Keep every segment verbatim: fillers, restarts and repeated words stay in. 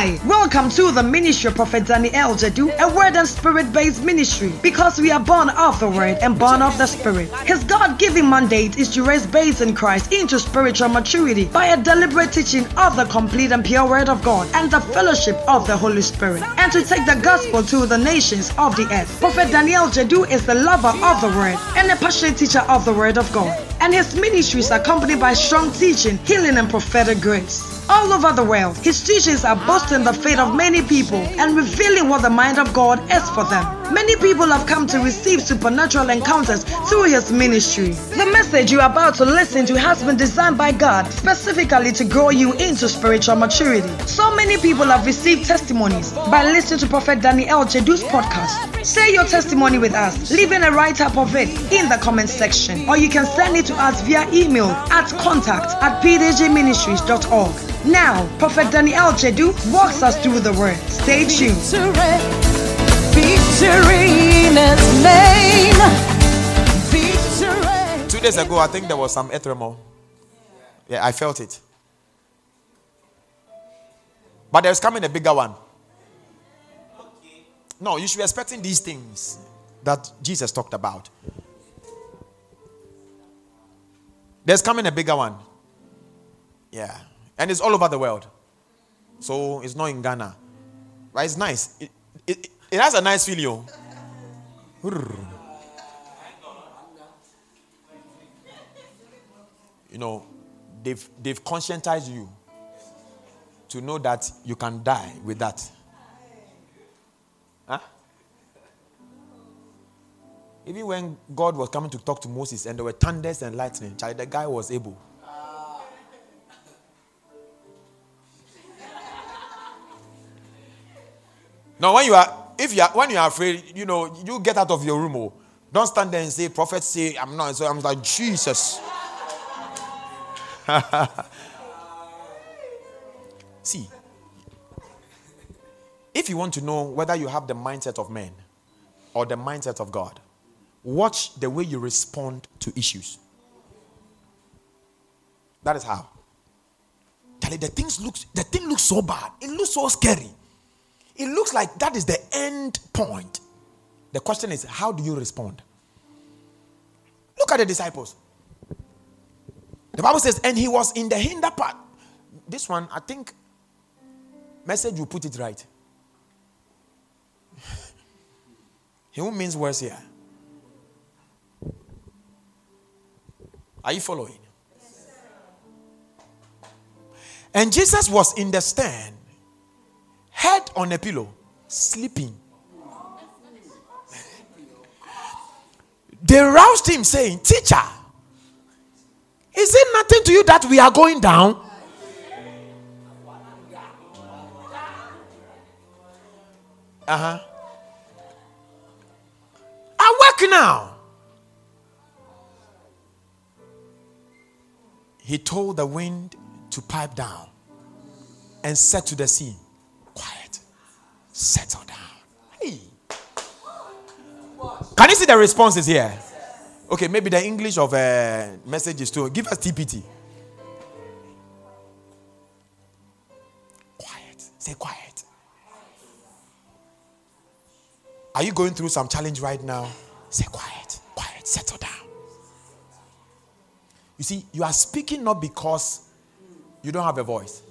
Hi, welcome to the ministry of Prophet Daniel Jedu, a word and spirit-based ministry, because we are born of the word and born of the spirit. His God-given mandate is to raise babes in Christ into spiritual maturity by a deliberate teaching of the complete and pure word of God and the fellowship of the Holy Spirit, and to take the gospel to the nations of the earth. Prophet Daniel Jedu is the lover of the word and a passionate teacher of the word of God, and his ministry is accompanied by strong teaching, healing and prophetic grace. All over the world, his teachings are boosting the faith of many people and revealing what the mind of God is for them. Many people have come to receive supernatural encounters through his ministry. The message you are about to listen to has been designed by God specifically to grow you into spiritual maturity. So many people have received testimonies by listening to Prophet Daniel Jedu's podcast. Share your testimony with us, leaving a write-up of it in the comment section, or you can send it to us via email at contact at p d g ministries dot org. Now, Prophet Daniel Jedu walks us through the word. Stay tuned. Two days ago, I think there was some earth tremor. Yeah, I felt it. But there's coming a bigger one. No, you should be expecting these things that Jesus talked about. There's coming a bigger one. Yeah. And it's all over the world. So it's not in Ghana. But it's nice. It, it, it has a nice feeling. You know, they've, they've conscientized you to know that you can die with that. Huh? Even when God was coming to talk to Moses and there were thunders and lightning, the guy was able. Now, when you are, if you are, when you are afraid, you know, you get out of your room. Oh. Don't stand there and say, "Prophet, say I'm not." So I'm like, Jesus. See, if you want to know whether you have the mindset of man or the mindset of God, watch the way you respond to issues. That is how. The things looks, the thing looks so bad. It looks so scary. It looks like that is the end point. The question is, how do you respond? Look at the disciples. The Bible says, and he was in the hinder part. This one, I think, message will put it right. He who means words here. Are you following? Yes, sir. And Jesus was in the stand. Head on a pillow, sleeping. They roused him, saying, "Teacher, is it nothing to you that we are going down?" Uh-huh. Awake now. He told the wind to pipe down and said to the sea, "Quiet. Settle down." Hey. Can you see the responses here? Okay, maybe the English of uh, messages too. Give us T P T. Quiet. Say quiet. Are you going through some challenge right now? Say quiet. Quiet. Settle down. You see, you are speaking not because you don't have a voice.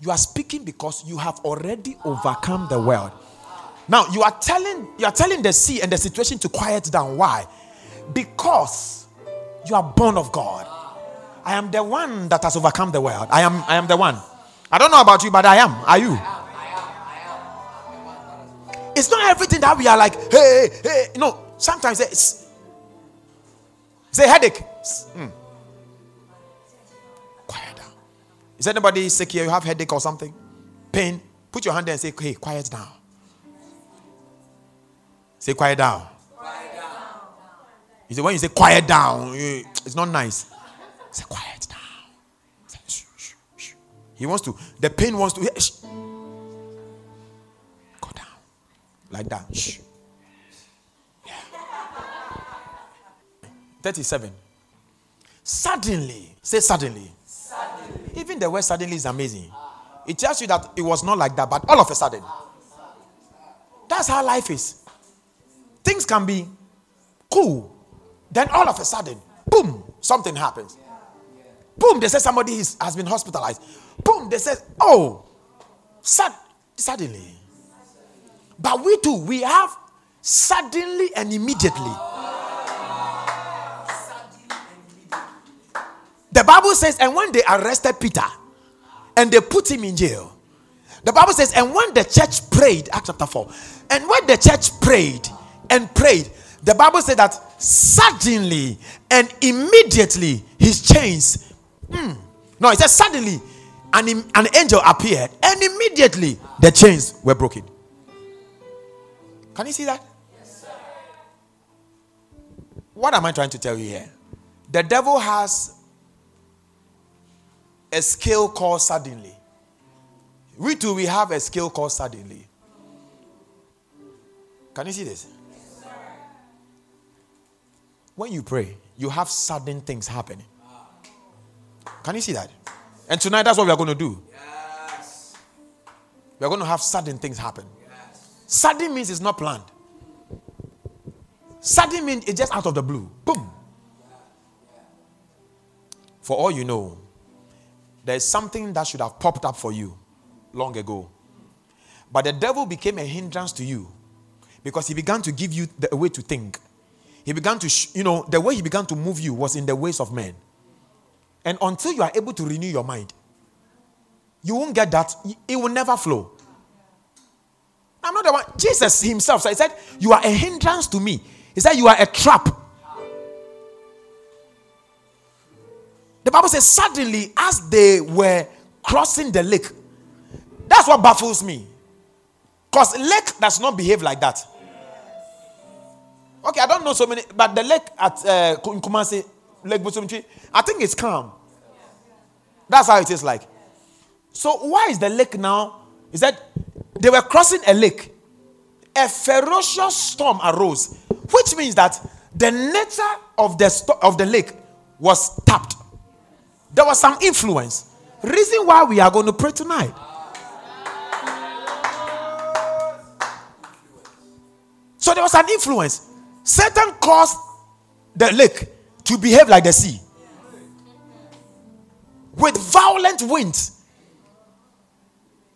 You are speaking because you have already overcome the world. Now you are telling you are telling the sea and the situation to quiet down. Why? Because you are born of God. I am the one that has overcome the world. I am I am the one. I don't know about you, but I am. Are you? It's not everything that we are like, hey, hey. No, sometimes it's it's a headache. Mm. Is anybody sick here? You have headache or something? Pain? Put your hand there and say, "Hey, quiet down." Say, "Quiet down." Quiet down. You see, when you say "quiet down," you, it's not nice. Say, "Quiet down." Say, shh, shh, shh. He wants to. The pain wants to. Shh. Go down, like that. Shh. Yeah. Thirty-seven. Suddenly, say suddenly. Even the word suddenly is amazing. it tells you that it was not like that, but all of a sudden. That's how life is. Things can be cool. Then all of a sudden, boom, something happens. Boom, they say somebody is, has been hospitalized. Boom, they say, oh, sad, suddenly. But we too, we have suddenly and immediately. The Bible says, and when they arrested Peter and they put him in jail, the Bible says, and when the church prayed, Acts chapter four, and when the church prayed and prayed, the Bible says that suddenly and immediately his chains, mm, no, it says suddenly an, an angel appeared and immediately the chains were broken. Can you see that? Yes, sir. What am I trying to tell you here? The devil has a skill called suddenly. We too, we have a skill called suddenly. Can you see this? Yes, sir. When you pray, you have sudden things happening. Can you see that? And tonight, that's what we are going to do. Yes. We are going to have sudden things happen. Yes. Sudden means it's not planned. Sudden means it's just out of the blue. Boom. For all you know, there's something that should have popped up for you long ago. But the devil became a hindrance to you because he began to give you the way to think. He began to, sh- you know, the way he began to move you was in the ways of men. And until you are able to renew your mind, you won't get that. It will never flow. I'm not the one. Jesus himself said, he said, you are a hindrance to me. He said, you are a trap. The Bible says, suddenly, as they were crossing the lake, that's what baffles me. Because lake does not behave like that. Okay, I don't know so many, but the lake at uh, Kumasi, Lake Bosomtwe, I think it's calm. That's how it is like. So why is the lake now? Is that they were crossing a lake. A ferocious storm arose, which means that the nature of the sto- of the lake was tapped. There was some influence. Reason why we are going to pray tonight. So there was an influence. Satan caused the lake to behave like the sea. With violent winds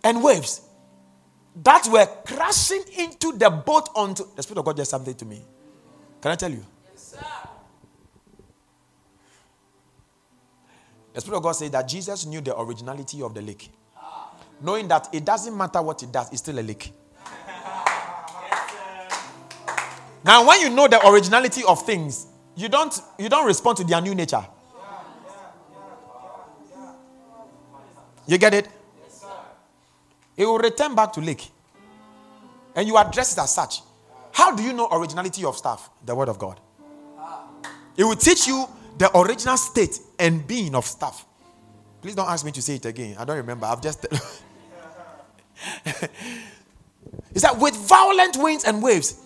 and waves that were crashing into the boat onto... The Spirit of God did something to me. Can I tell you? Yes, sir. The Spirit of God said that Jesus knew the originality of the lake. Knowing that it doesn't matter what it does, it's still a lake. Yes, now, when you know the originality of things, you don't you don't respond to their new nature. You get it? Yes, sir. It will return back to lake. And you address it as such. How do you know originality of stuff? The Word of God. It will teach you the original state and being of stuff. Please don't ask me to say it again. I don't remember. I've just... It's that with violent winds and waves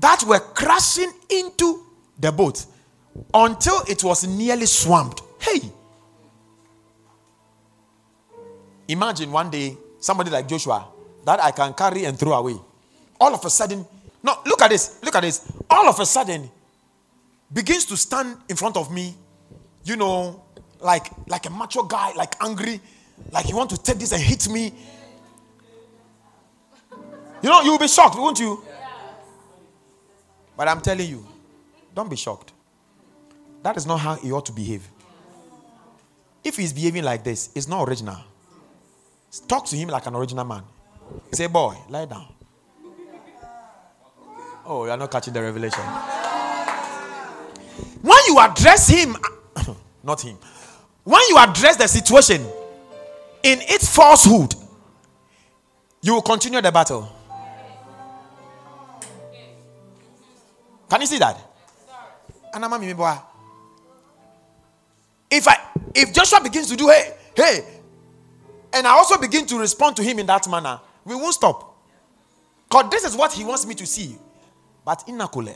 that were crashing into the boat until it was nearly swamped. Hey! Imagine one day, somebody like Joshua that I can carry and throw away. All of a sudden... No, look at this. Look at this. All of a sudden... begins to stand in front of me, you know, like like a macho guy, like angry, like he want to take this and hit me. You know, you'll be shocked, won't you? Yes. But I'm telling you, don't be shocked. That is not how he ought to behave. If he's behaving like this, it's not original. Talk to him like an original man. Say, boy, lie down. Oh, you're not catching the revelation. When you address him, not him, when you address the situation in its falsehood, you will continue the battle. Can you see that? If I, if Joshua begins to do, hey, hey, and I also begin to respond to him in that manner, we won't stop. Because this is what he wants me to see. But in Nakule,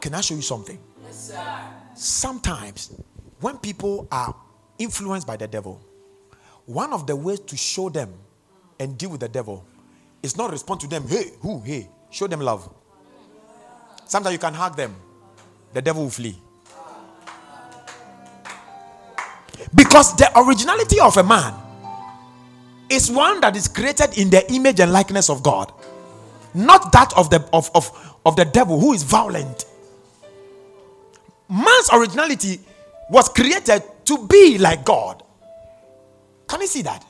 can I show you something? Yes, sir. Sometimes, when people are influenced by the devil, one of the ways to show them and deal with the devil is not respond to them, hey, who, hey. Show them love. Sometimes you can hug them. The devil will flee. Because the originality of a man is one that is created in the image and likeness of God. Not that of the of, of, of the devil who is violent. Man's originality was created to be like God. Can you see that?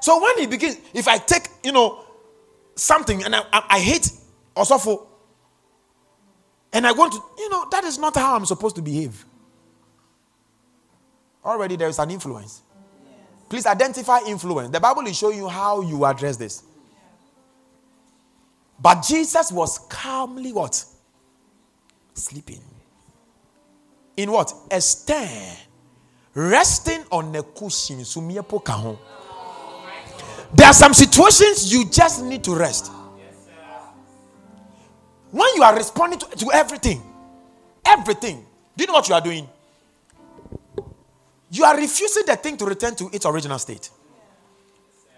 So when he begins, if I take, you know, something and I, I, I hate or suffer, and I want to, you know, that is not how I'm supposed to behave. Already there is an influence. Yes. Please identify influence. The Bible is showing you how you address this. But Jesus was calmly what? Sleeping. In what? A stand. Resting on a cushion. There are some situations you just need to rest. When you are responding to, to everything, everything, do you know what you are doing? You are refusing the thing to return to its original state.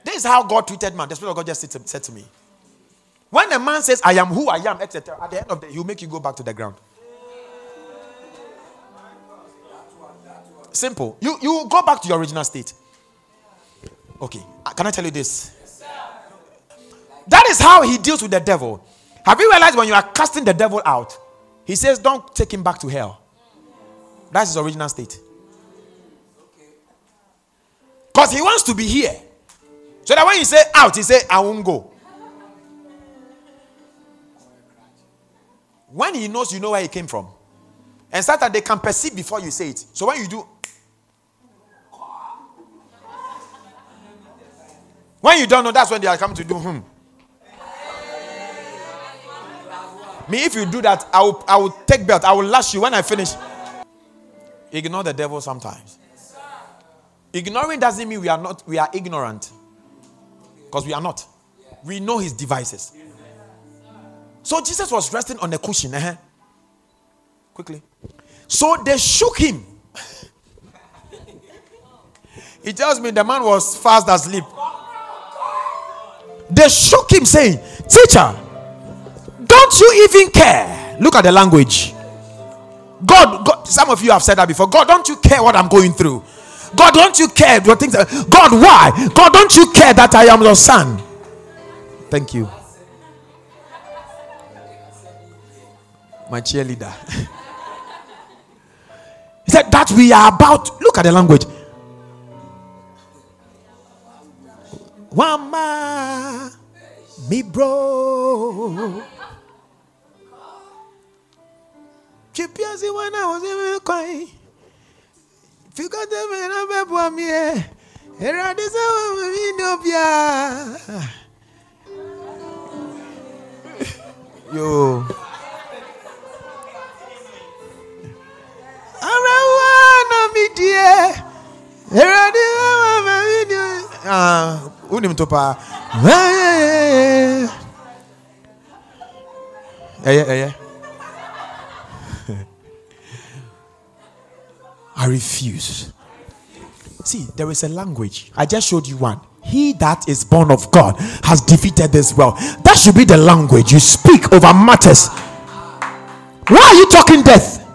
This is how God treated man. The Spirit of God just said, said to me. When a man says, I am who I am, et cetera, at the end of the day, he'll make you go back to the ground. Simple. You, you go back to your original state. Okay. Can I tell you this? That is how he deals with the devil. Have you realized when you are casting the devil out, he says, don't take him back to hell. That's his original state. Because he wants to be here. So that when you say out, he say, I won't go. When he knows, you know where he came from. And sometimes they can perceive before you say it. So when you do, when you don't know, that's when they are coming to do hmm. Me, if you do that, I will, I will take belt. I will lash you when I finish. Ignore the devil sometimes. Ignoring doesn't mean we are not we are ignorant. Because we are not. We know his devices. So Jesus was resting on a cushion. Uh-huh. Quickly. So they shook him. He tells me the man was fast asleep. They shook him, saying, Teacher, don't you even care? Look at the language. God, God, some of you have said that before. God, don't you care what I'm going through? God, don't you care? God, why? God, don't you care that I am your son? Thank you. My cheerleader. He said that we are about, look at the language. Wama, me bro. Chipiasi when I was in Bitcoin. Fika teme na bebo amie. Era desa wa minopia. Yo. Arawana mi die. Era desa wa minopia. Ah, unim topa. Eh eh eh. I refuse. See, there is a language. I just showed you one. He that is born of God has defeated this world. That should be the language you speak over matters. Why are you talking death?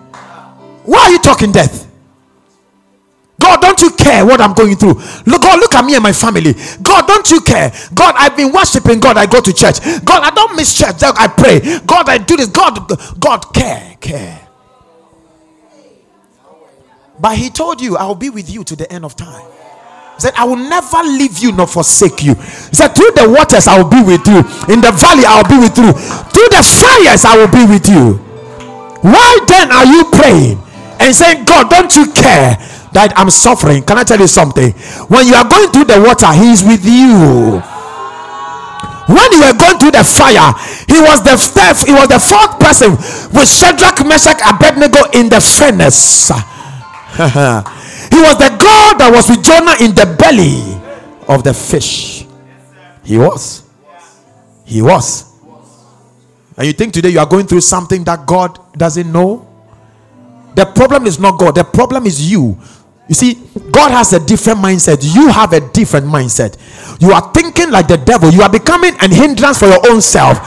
Why are you talking death? God, don't you care what I'm going through? Look, God, look at me and my family. God, don't you care? God, I've been worshiping God. I go to church. God, I don't miss church. I pray. God, I do this. God, God, care, care. But he told you, I will be with you to the end of time. He said, I will never leave you nor forsake you. He said, through the waters, I will be with you. In the valley, I will be with you. Through the fires, I will be with you. Why then are you praying and saying, God, don't you care that I'm suffering? Can I tell you something? When you are going through the water, he is with you. When you were going through the fire, he was the third, he was the fourth person with Shadrach, Meshach, Abednego in the furnace. He was the God that was with Jonah in the belly of the fish. He was. He was. And you think today you are going through something that God doesn't know? The problem is not God. The problem is you. You see, God has a different mindset. You have a different mindset. You are thinking like the devil. You are becoming an hindrance for your own self.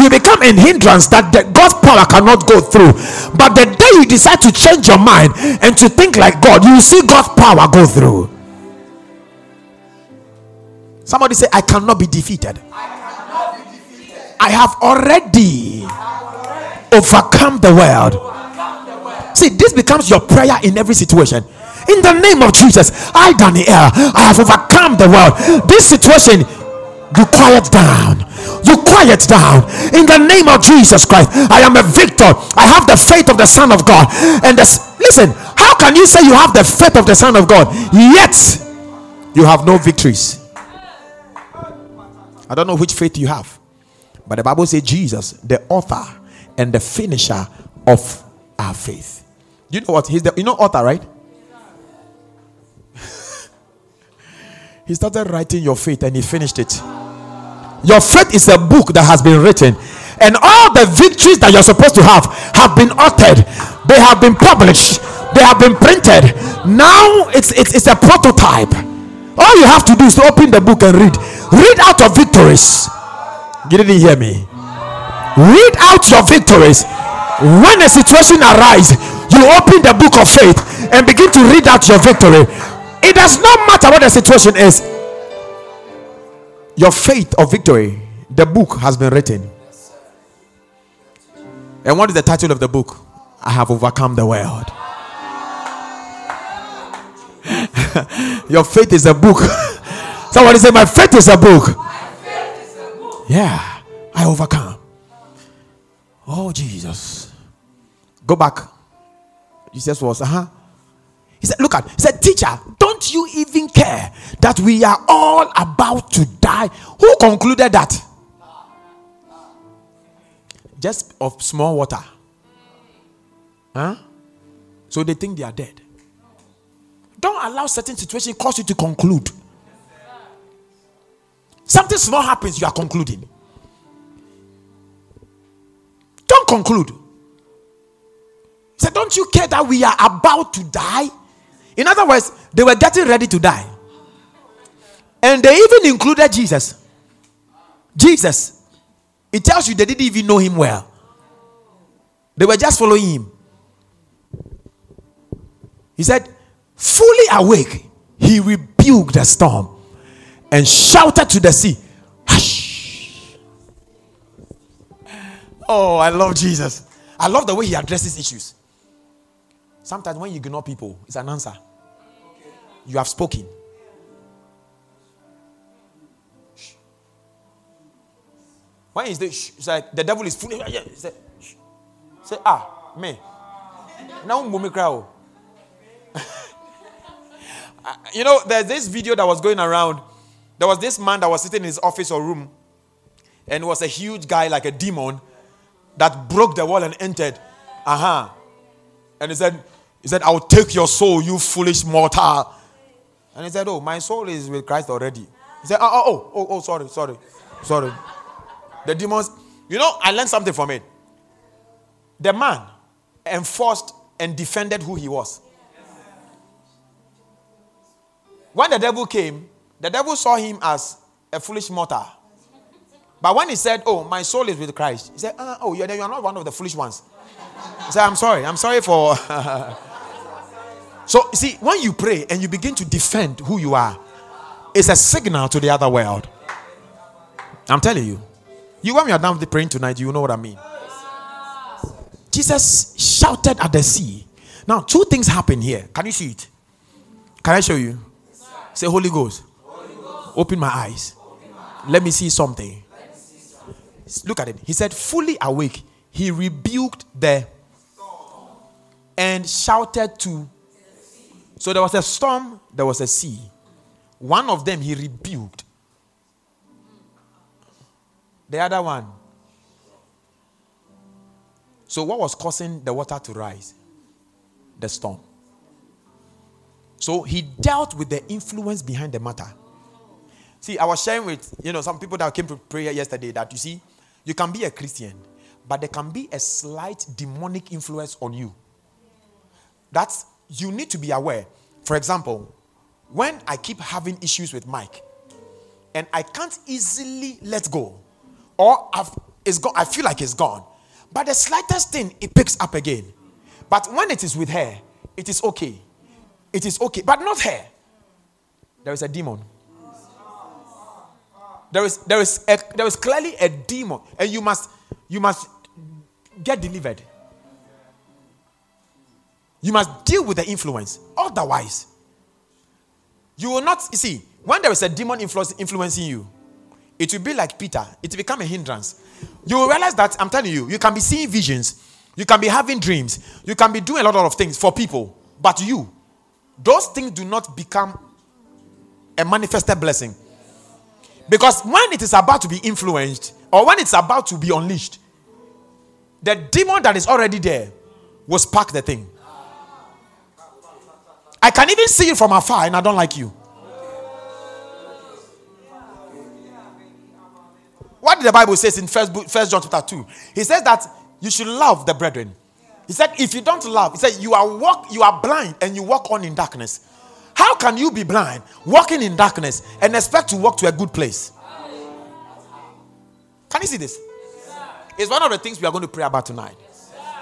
You become a hindrance that the, God's power cannot go through. But the day you decide to change your mind and to think like God, you will see God's power go through. Somebody say, I cannot be defeated. I cannot be defeated. I have already, I have already overcome, the world. overcome the world. See, this becomes your prayer in every situation. In the name of Jesus, I, Daniel, I have overcome the world. This situation, you quiet down. You quiet down. In the name of Jesus Christ, I am a victor. I have the faith of the Son of God. And the, listen, how can you say you have the faith of the Son of God, yet you have no victories? I don't know which faith you have. But the Bible says Jesus, the author and the finisher of our faith. You know what? He's the, you know author, right? He started writing your faith and he finished it. Your faith is a book that has been written. And all the victories that you're supposed to have have been uttered. They have been published. They have been printed. Now it's, it's, it's a prototype. All you have to do is to open the book and read. Read out your victories. You didn't hear me. Read out your victories. When a situation arises, you open the book of faith and begin to read out your victory. It does not matter what the situation is. Your faith of victory, the book has been written. And what is the title of the book? I have overcome the world. Your faith is a book. Somebody say, my faith is a book. My faith is a book. Yeah, I overcome. Oh, Jesus. Go back. Jesus was, uh-huh. He said, look at, he said, teacher, don't you even care that we are all about to die? Who concluded that? Just of small water. Huh? So they think they are dead. Don't allow certain situations cause you to conclude. Something small happens, you are concluding. Don't conclude. He said, don't you care that we are about to die? In other words, they were getting ready to die. And they even included Jesus. Jesus. It tells you they didn't even know him well. They were just following him. He said, fully awake, he rebuked the storm and shouted to the sea, hush. Oh, I love Jesus. I love the way he addresses issues. Sometimes when you ignore people, it's an answer. You have spoken. Shh. When is this? It's like the devil is fooling. Say, say, ah, me. Now, mummy cry. You know, there's this video that was going around. There was this man that was sitting in his office or room, and it was a huge guy like a demon that broke the wall and entered. Uh huh. And he said, he said, I'll take your soul, you foolish mortal. And he said, oh, my soul is with Christ already. He said, oh, oh, oh, oh, sorry, sorry, sorry. The demons, you know, I learned something from it. The man enforced and defended who he was. When the devil came, the devil saw him as a foolish mortal. But when he said, oh, my soul is with Christ, he said, uh, oh, you're, you're not one of the foolish ones. He said, I'm sorry. I'm sorry for... So, see, when you pray and you begin to defend who you are, it's a signal to the other world. I'm telling you. You, when we are done with praying tonight, you know what I mean. Jesus shouted at the sea. Now, two things happen here. Can you see it? Can I show you? Say, Holy Ghost, Holy Ghost. Open my eyes. Open my eyes. Let me see something. Look at it. He said, fully awake, he rebuked the storm and shouted to the sea. So there was a storm, there was a sea. One of them he rebuked. The other one. So what was causing the water to rise? The storm. So he dealt with the influence behind the matter. See, I was sharing with, you know, some people that came to prayer yesterday that, you see, you can be a Christian, but there can be a slight demonic influence on you. That's, you need to be aware. For example, when I keep having issues with Mike and I can't easily let go, or I've, it's go- I feel like it's gone, but the slightest thing, it picks up again. But when it is with her, it is okay. It is okay, but not her. There is a demon. There is there is a, there is clearly a demon, and you must you must get delivered. You must deal with the influence. Otherwise, you will not. You see, when there is a demon influence, influencing you, it will be like Peter. It will become a hindrance. You will realize that, I'm telling you, you can be seeing visions. You can be having dreams. You can be doing a lot of things for people. But you, those things do not become a manifested blessing. Because when it is about to be influenced, or when it's about to be unleashed, the demon that is already there will spark the thing. I can even see you from afar and I don't like you. What did the Bible say in First John chapter two? He says that you should love the brethren. He said, if you don't love, he said, you are walk, you are blind and you walk on in darkness. How can you be blind, walking in darkness, and expect to walk to a good place? Can you see this? It's one of the things we are going to pray about tonight.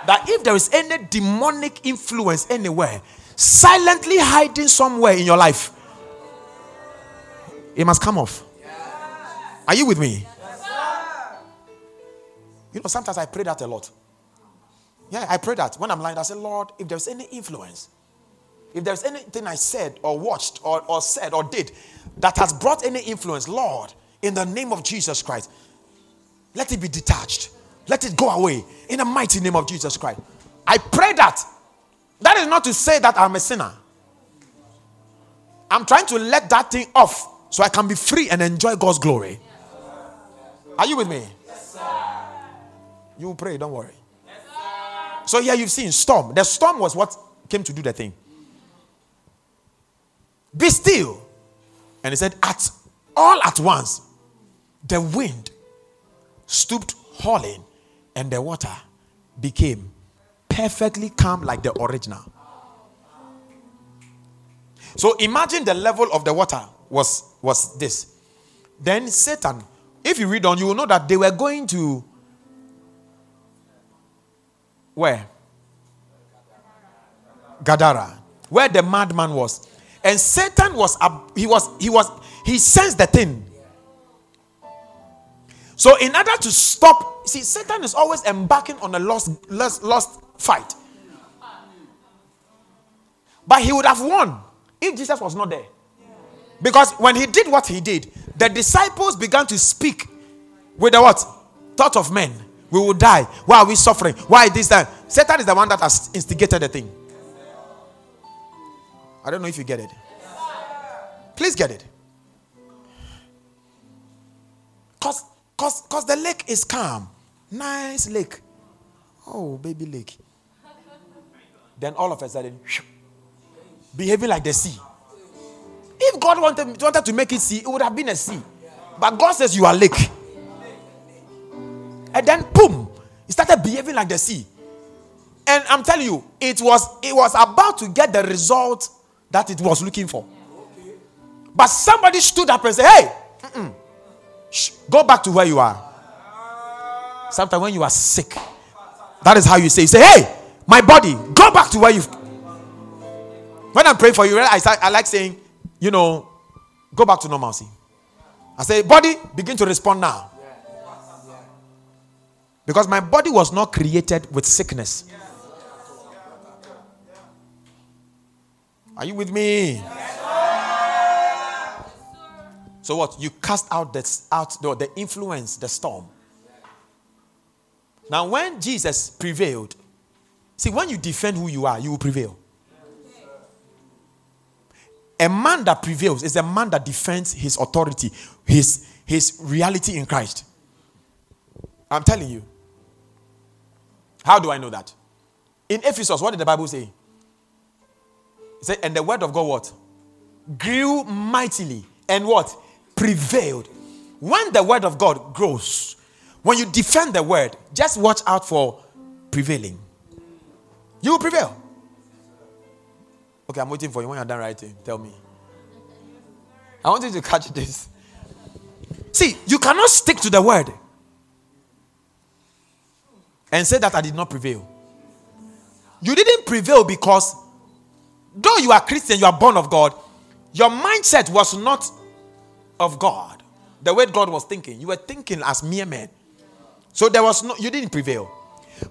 That if there is any demonic influence anywhere, silently hiding somewhere in your life, it must come off. Are you with me? You know, sometimes I pray that a lot. Yeah, I pray that. When I'm lying, I say, Lord, if there's any influence, if there's anything I said or watched or, or said or did that has brought any influence, Lord, in the name of Jesus Christ, let it be detached. Let it go away in the mighty name of Jesus Christ. I pray that. That is not to say that I'm a sinner. I'm trying to let that thing off so I can be free and enjoy God's glory. Are you with me? Yes, sir. You pray, don't worry. Yes, sir. So here you've seen storm. The storm was what came to do the thing. Be still. And he said, at all at once, the wind stooped howling, and the water became perfectly calm like the original. So imagine the level of the water was, was this. Then Satan, if you read on, you will know that they were going to where? Gadara, where the madman was. And Satan was, he was, he was, he sensed the thing. So in order to stop, see, Satan is always embarking on a lost, lost, lost fight. But he would have won if Jesus was not there. Because when he did what he did, the disciples began to speak with the what? Thought of men. We will die. Why are we suffering? Why this time? Satan is the one that has instigated the thing. I don't know if you get it. Please get it. Because cause, cause the lake is calm. Nice lake. Oh, baby lake. Then all of a sudden, behaving like the sea. If God wanted, wanted to make it sea, it would have been a sea. But God says you are lake. And then, boom, it started behaving like the sea. And I'm telling you, it was, it was about to get the result that it was looking for. Okay. But somebody stood up and said, hey, mm-mm. Shh, go back to where you are. Sometimes when you are sick, that is how you say, you say, hey, my body, go back to where you... When I'm praying for you, I, I like saying, you know, go back to normalcy. I say, body, begin to respond now. Because my body was not created with sickness. Are you with me? Yes, sir. So what? You cast out the, out the influence, the storm. Now when Jesus prevailed, see, when you defend who you are, you will prevail. A man that prevails is a man that defends his authority, his, his reality in Christ. I'm telling you. How do I know that? In Ephesus, what did the Bible say? It said, and the word of God what? Grew mightily. And what? Prevailed. When the word of God grows, when you defend the word, just watch out for prevailing. You will prevail. Okay, I'm waiting for you. When you're done writing, tell me. I want you to catch this. See, you cannot stick to the word and say that I did not prevail. You didn't prevail because though you are Christian, you are born of God, your mindset was not of God. The way God was thinking. You were thinking as mere men. So there was no, you didn't prevail.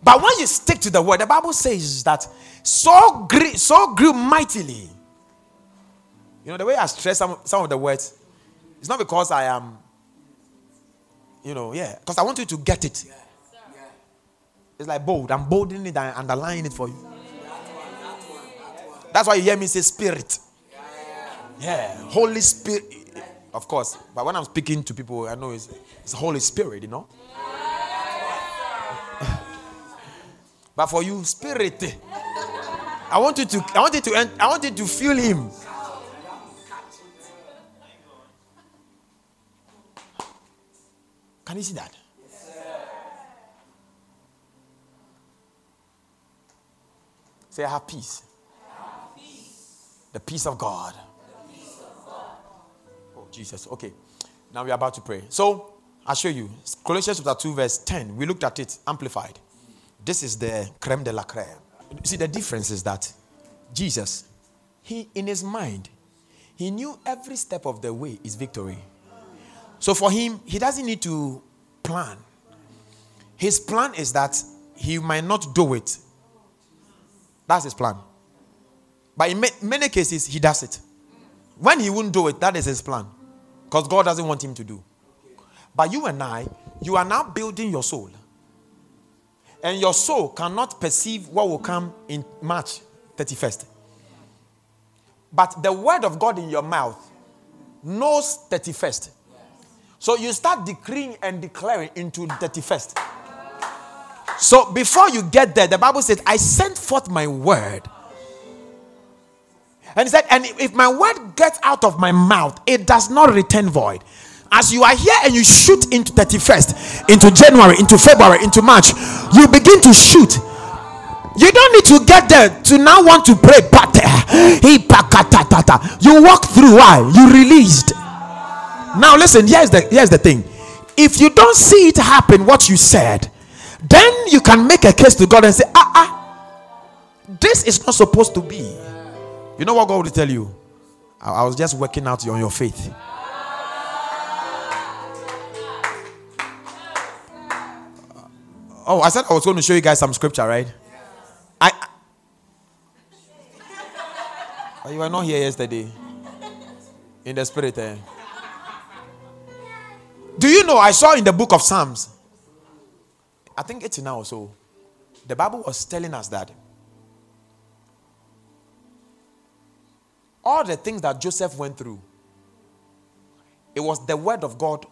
But when you stick to the word, the Bible says that so grew, so grew mightily. You know, the way I stress some, some of the words, it's not because I am, you know, yeah, because I want you to get it. Yeah. Yeah. It's like bold. I'm bolding it and underlining it for you. Yeah. That's why you hear me say spirit. Yeah. yeah. Holy Spirit. Of course. But when I'm speaking to people, I know it's, it's Holy Spirit, you know. But for you, spirit, I want you to, I want you to, I want you to feel him. Can you see that? Yes. Say, I have peace. I have peace. The peace of God. The peace of God. Oh, Jesus. Okay. Now we are about to pray. So, I'll show you. Colossians chapter two, verse ten. We looked at it amplified. This is the creme de la creme. See, the difference is that Jesus, he in his mind, he knew every step of the way is victory. So for him, he doesn't need to plan. His plan is that he might not do it. That's his plan. But in many cases, he does it. When he won't do it, that is his plan. Because God doesn't want him to do. But you and I, you are now building your soul. And your soul cannot perceive what will come in March thirty-first. But the word of God in your mouth knows thirty-first. So you start decreeing and declaring into thirty-first. So before you get there, the Bible says, I sent forth my word. And it said, and if my word gets out of my mouth, it does not return void. As you are here and you shoot into thirty-first, into January, into February, into March, you begin to shoot. You don't need to get there to now want to pray. You walk through. Why? You released. Now listen, here's the, here's the thing. If you don't see it happen, what you said, then you can make a case to God and say, ah, ah, this is not supposed to be. You know what God will tell you? I, I was just working out on your faith. Oh, I said I was going to show you guys some scripture, right? Yes. I, I you were not here yesterday. In the spirit, eh? Do you know I saw in the book of Psalms, I think it's now or so, the Bible was telling us that all the things that Joseph went through, it was the word of God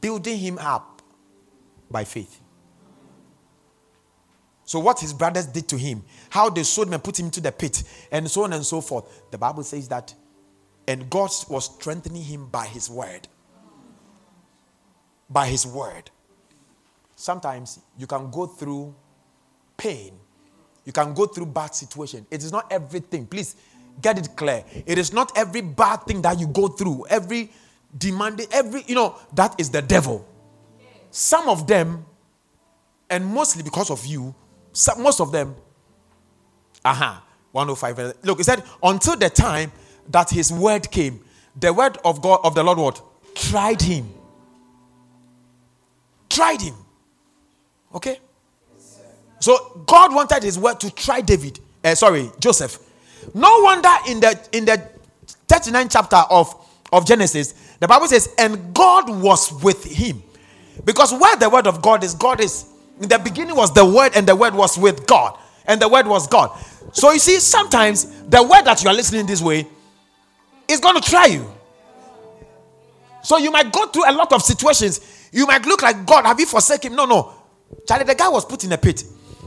building him up by faith. So what his brothers did to him, how they sold him and put him into the pit, and so on and so forth. The Bible says that, and God was strengthening him by his word. By his word. Sometimes you can go through pain. You can go through bad situation. It is not everything. Please get it clear. It is not every bad thing that you go through. Every demanding, every, you know, that is the devil. Some of them, and mostly because of you, most of them, aha, one oh five. Look, it said, until the time that his word came, the word of God, of the Lord, what? Tried him. Tried him. Okay? So God wanted his word to try David. Uh, sorry, Joseph. No wonder in the in the thirty-ninth chapter of, of Genesis, the Bible says, and God was with him. Because where the word of God is, God is. In the beginning was the word, and the word was with God. And the word was God. So you see, sometimes the word that you are listening this way is going to try you. So you might go through a lot of situations. You might look like, God, have you forsaken him? No, no. Charlie, the guy was put in a pit.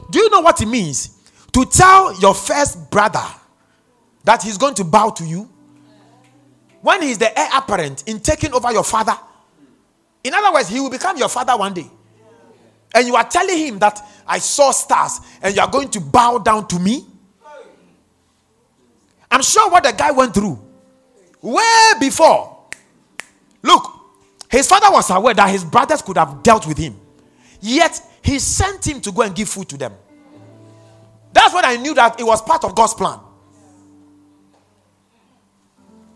Do you know what it means to tell your first brother that he's going to bow to you? When he's the heir apparent in taking over your father. In other words, he will become your father one day. And you are telling him that I saw stars and you are going to bow down to me? I'm sure what the guy went through way before. Look, his father was aware that his brothers could have dealt with him. Yet, he sent him to go and give food to them. That's when I knew that it was part of God's plan.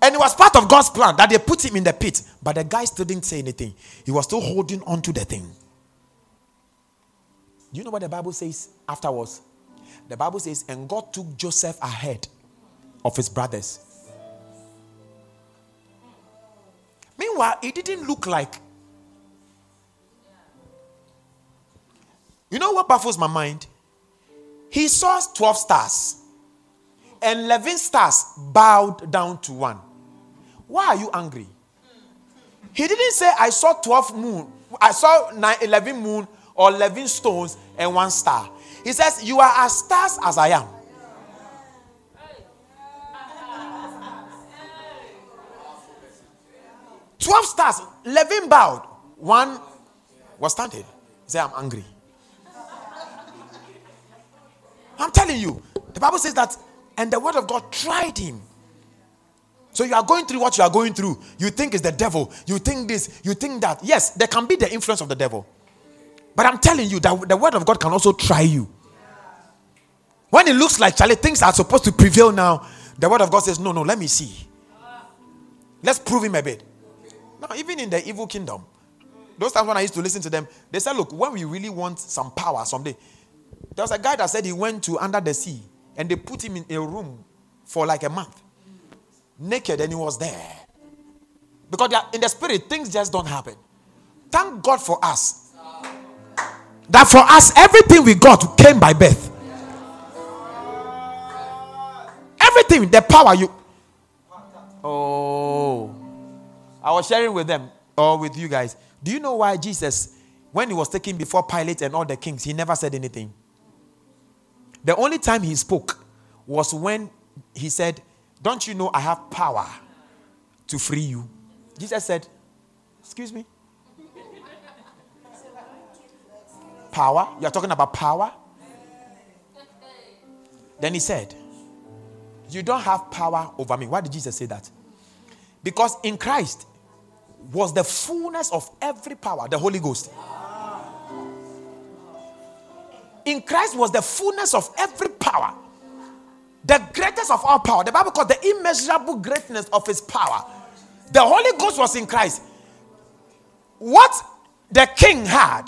And it was part of God's plan that they put him in the pit. But the guy still didn't say anything. He was still holding on to the thing. You know what the Bible says afterwards? The Bible says, and God took Joseph ahead of his brothers. Meanwhile, it didn't look like. You know what baffles my mind? He saw twelve stars. And eleven stars bowed down to one. Why are you angry? He didn't say, I saw twelve moon. I saw nine, eleven moon or eleven stones and one star. He says, you are as stars as I am. twelve stars, eleven bowed. One was standing. He said, I'm angry. I'm telling you, the Bible says that. And the word of God tried him. So you are going through what you are going through. You think it's the devil. You think this. You think that. Yes, there can be the influence of the devil. But I'm telling you that the word of God can also try you. When it looks like, Charlie, things are supposed to prevail now, the word of God says, no, no, let me see. Let's prove him a bit. Now, even in the evil kingdom, those times when I used to listen to them, they said, look, when we really want some power someday, there was a guy that said he went to under the sea. And they put him in a room for like a month. Naked, and he was there. Because in the spirit, things just don't happen. Thank God for us. That for us, everything we got came by birth. Everything, the power you... Oh. I was sharing with them, or with you guys. Do you know why Jesus, when he was taken before Pilate and all the kings, he never said anything? The only time he spoke was when he said, don't you know I have power to free you? Jesus said, excuse me? Power? You're talking about power? Then he said, you don't have power over me. Why did Jesus say that? Because in Christ was the fullness of every power, the Holy Ghost. In Christ was the fullness of every power. The greatest of all power. The Bible calls the immeasurable greatness of his power. The Holy Ghost was in Christ. What the king had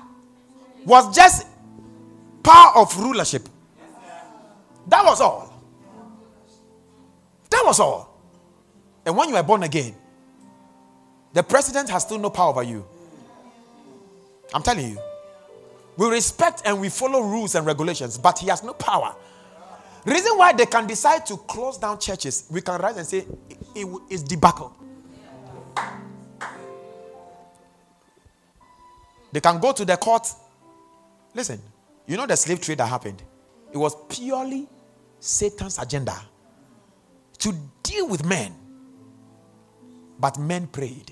was just power of rulership. That was all. That was all. And when you are born again, the president has still no power over you. I'm telling you. We respect and we follow rules and regulations, but he has no power. Reason why they can decide to close down churches, we can rise and say, it, it, it's debacle. They can go to the court. Listen, you know the slave trade that happened? It was purely Satan's agenda to deal with men. But men prayed.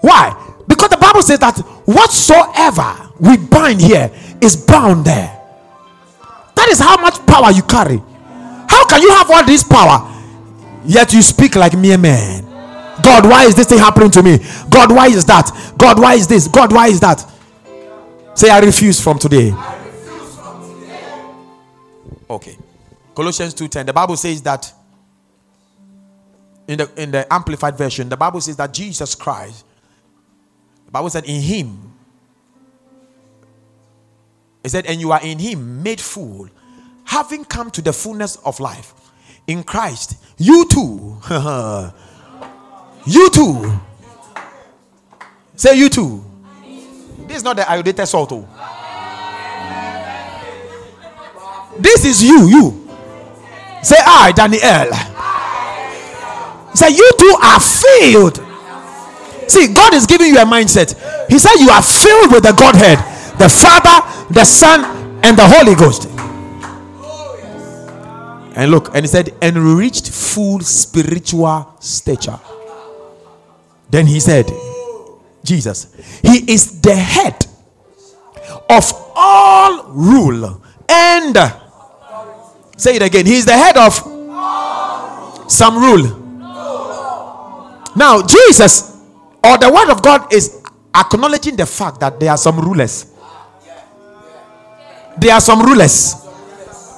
Why? Because the Bible says that whatsoever we bind here is bound there. That is how much power you carry. How can you have all this power, yet you speak like mere men? God, why is this thing happening to me? God, why is that? God, why is this? God, why is that? Say, I refuse from today. I refuse from today. Okay. Colossians two ten. The Bible says that in the in the Amplified Version, the Bible says that Jesus Christ, the Bible said in him, it said, and you are in him made full, having come to the fullness of life. In Christ, you too, you too, say you too. This is not the iodinated salt. This is you, you. Say I, Daniel. Say you two are filled. See, God is giving you a mindset. He said you are filled with the Godhead. The Father, the Son, and the Holy Ghost. Oh, yes. And look, and he said, and reached full spiritual stature. Then he said, Jesus, he is the head of all rule and authority. Say it again. He is the head of all. some rule. No. Now, Jesus or the word of God is acknowledging the fact that there are some rulers. There are some rulers.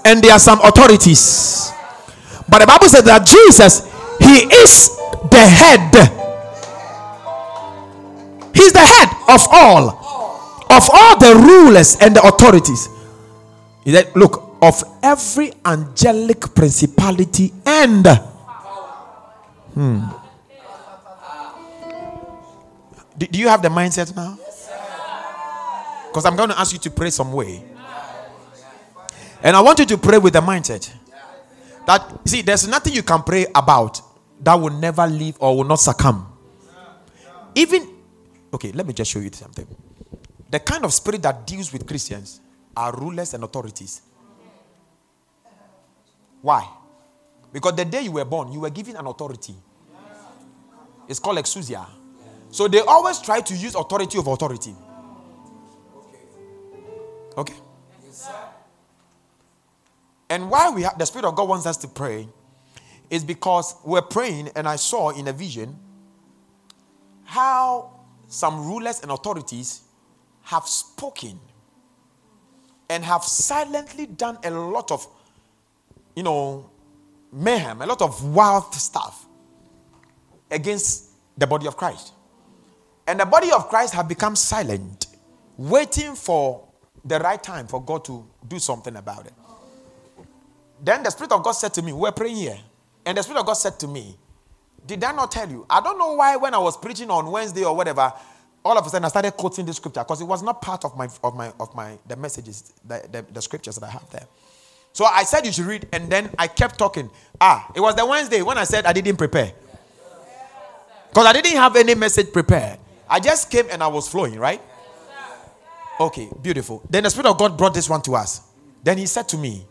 And there are some authorities. But the Bible says that Jesus, he is the head. He's the head of all. Of all the rulers and the authorities. He said, look, of every angelic principality and hmm. do, do you have the mindset now? Because I'm going to ask you to pray some way. And I want you to pray with the mindset that, see, there's nothing you can pray about that will never leave or will not succumb. Even, okay, let me just show you something. The kind of spirit that deals with Christians are rulers and authorities. Why? Because the day you were born, you were given an authority. It's called exousia. So they always try to use authority of authority. Okay? And why we have the Spirit of God wants us to pray is because we're praying, and I saw in a vision how some rulers and authorities have spoken and have silently done a lot of, you know, mayhem, a lot of wild stuff against the body of Christ. And the body of Christ have become silent, waiting for the right time for God to do something about it. Then the Spirit of God said to me, we're praying here. And the Spirit of God said to me, did I not tell you? I don't know why when I was preaching on Wednesday or whatever, all of a sudden I started quoting the scripture because it was not part of my of my of my the messages, the, the, the scriptures that I have there. So I said you should read, and then I kept talking. Ah, it was the Wednesday when I said I didn't prepare. Because I didn't have any message prepared. I just came and I was flowing, right? Okay, beautiful. Then the Spirit of God brought this one to us. Then he said to me,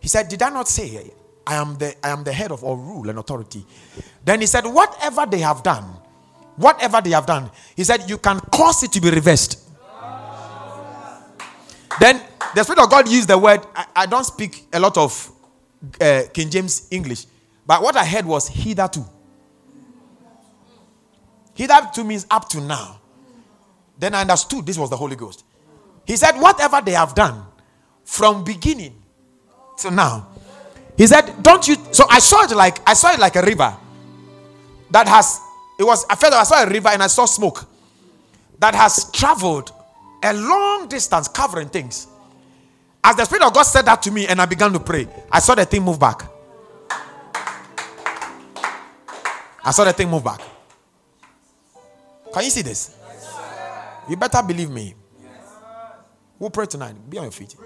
he said, did I not say I am the I am the head of all rule and authority? Then he said, whatever they have done, whatever they have done, he said, you can cause it to be reversed. Oh. Then the Spirit of God used the word, I, I don't speak a lot of uh, King James English, but what I heard was hitherto. Hitherto means up to now. Then I understood this was the Holy Ghost. He said, whatever they have done from beginning so now, he said, don't you? So I saw it like I saw it like a river that has. It was I felt I saw a river and I saw smoke that has traveled a long distance, covering things. As the Spirit of God said that to me, and I began to pray, I saw the thing move back. I saw the thing move back. Can you see this? You better believe me. We'll pray tonight. Be on your feet.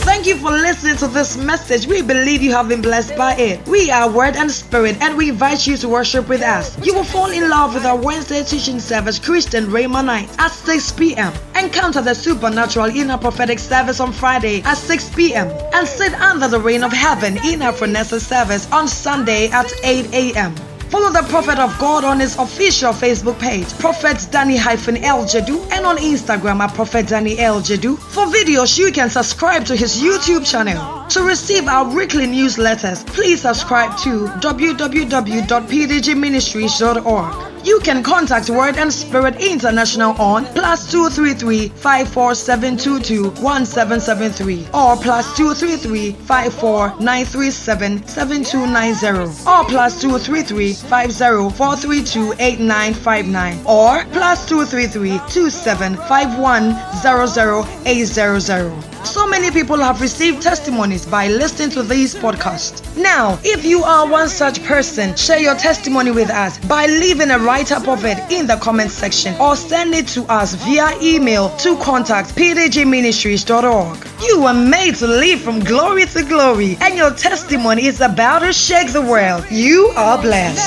Thank you for listening to this message. We believe you have been blessed by it. We are Word and Spirit, and we invite you to worship with us. You will fall in love with our Wednesday teaching service, Christian Rhema Night, at six p.m. Encounter the supernatural in our prophetic service on Friday at six p.m. and sit under the rain of heaven in our Frenessa service on Sunday at eight a.m. Follow the Prophet of God on his official Facebook page, Prophet Daniel Jedu, and on Instagram at Prophet Daniel Jedu. For videos, you can subscribe to his YouTube channel. To receive our weekly newsletters, please subscribe to w w w dot p d g ministries dot org. You can contact Word and Spirit International on plus two three three, five four seven two two, one seven seven three or plus two three three, five four nine three seven, seven two nine zero or plus two three three, five zero four three two eight nine five nine or plus two three three, two seven five one, zero zero eight zero zero. So many people have received testimonies by listening to these podcasts. Now, if you are one such person, share your testimony with us by leaving a write-up of it in the comment section or send it to us via email to contact p d g ministries dot org. You were made to live from glory to glory, and your testimony is about to shake the world. You are blessed.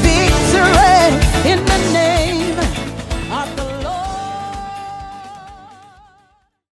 Victory.